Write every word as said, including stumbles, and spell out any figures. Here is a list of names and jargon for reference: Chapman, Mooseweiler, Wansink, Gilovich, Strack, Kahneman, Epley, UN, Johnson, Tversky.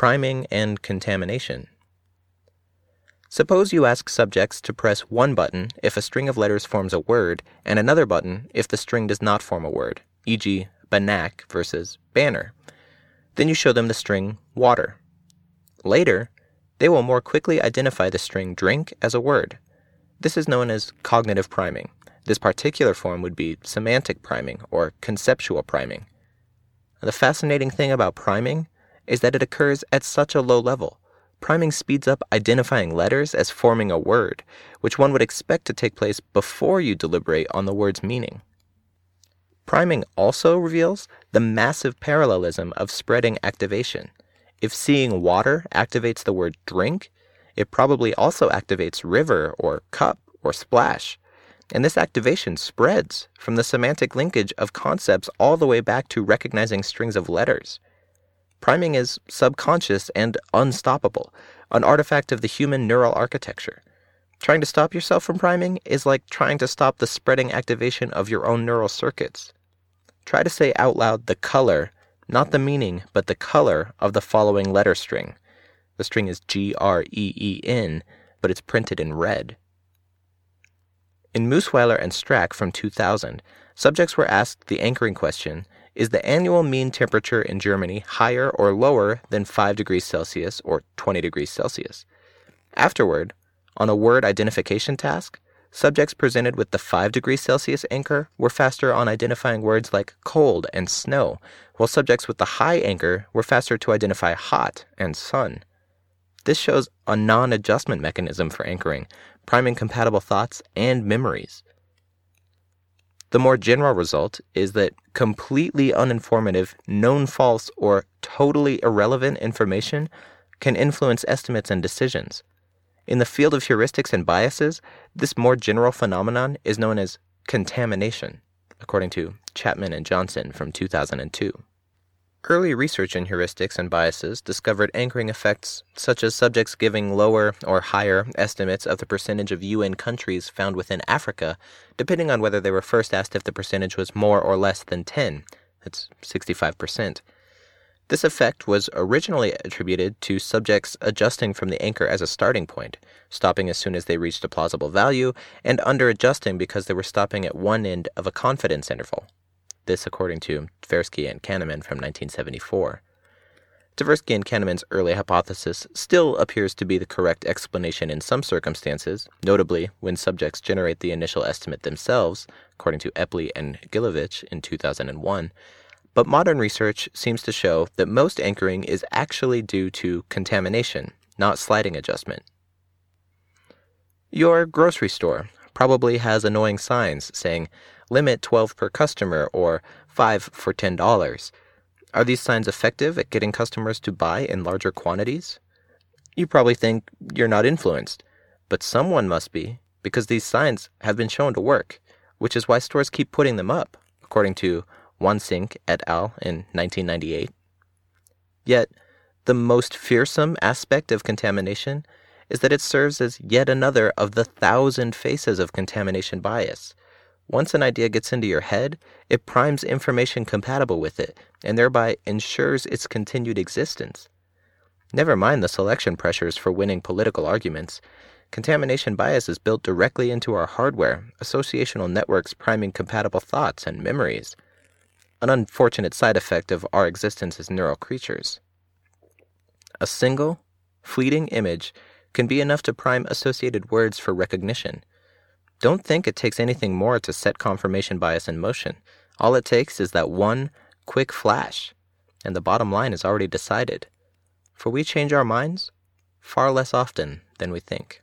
priming, and contamination. Suppose you ask subjects to press one button if a string of letters forms a word, and another button if the string does not form a word, for example, banak versus banner. Then you show them the string water. Later, they will more quickly identify the string drink as a word. This is known as cognitive priming. This particular form would be semantic priming or conceptual priming. The fascinating thing about priming is that it occurs at such a low level. Priming speeds up identifying letters as forming a word, which one would expect to take place before you deliberate on the word's meaning. Priming also reveals the massive parallelism of spreading activation. If seeing water activates the word drink, it probably also activates river or cup or splash, and this activation spreads from the semantic linkage of concepts all the way back to recognizing strings of letters. Priming is subconscious and unstoppable, an artifact of the human neural architecture. Trying to stop yourself from priming is like trying to stop the spreading activation of your own neural circuits. Try to say out loud the color, not the meaning, but the color of the following letter string. The string is G R E E N, but it's printed in red. In Mooseweiler and Strack from two thousand, subjects were asked the anchoring question, is the annual mean temperature in Germany higher or lower than five degrees Celsius or twenty degrees Celsius? Afterward, on a word identification task, subjects presented with the five degrees Celsius anchor were faster on identifying words like cold and snow, while subjects with the high anchor were faster to identify hot and sun. This shows a non-adjustment mechanism for anchoring, priming compatible thoughts and memories. The more general result is that completely uninformative, known false, or totally irrelevant information can influence estimates and decisions. In the field of heuristics and biases, this more general phenomenon is known as contamination, according to Chapman and Johnson from two thousand two. Early research in heuristics and biases discovered anchoring effects such as subjects giving lower or higher estimates of the percentage of U N countries found within Africa, depending on whether they were first asked if the percentage was more or less than ten, that's sixty-five percent. This effect was originally attributed to subjects adjusting from the anchor as a starting point, stopping as soon as they reached a plausible value, and under-adjusting because they were stopping at one end of a confidence interval. This according to Tversky and Kahneman from nineteen seventy-four. Tversky and Kahneman's early hypothesis still appears to be the correct explanation in some circumstances, notably when subjects generate the initial estimate themselves, according to Epley and Gilovich in two thousand one, but modern research seems to show that most anchoring is actually due to contamination, not sliding adjustment. Your grocery store probably has annoying signs saying, limit twelve per customer, or five for ten dollars. Are these signs effective at getting customers to buy in larger quantities? You probably think you're not influenced, but someone must be, because these signs have been shown to work, which is why stores keep putting them up, according to Wansink et al. In nineteen ninety-eight. Yet, the most fearsome aspect of contamination is that it serves as yet another of the thousand faces of contamination bias. Once an idea gets into your head, it primes information compatible with it, and thereby ensures its continued existence. Never mind the selection pressures for winning political arguments. Contamination bias is built directly into our hardware, associational networks priming compatible thoughts and memories. An unfortunate side effect of our existence as neural creatures. A single, fleeting image can be enough to prime associated words for recognition. Don't think it takes anything more to set confirmation bias in motion. All it takes is that one quick flash, and the bottom line is already decided. For we change our minds far less often than we think.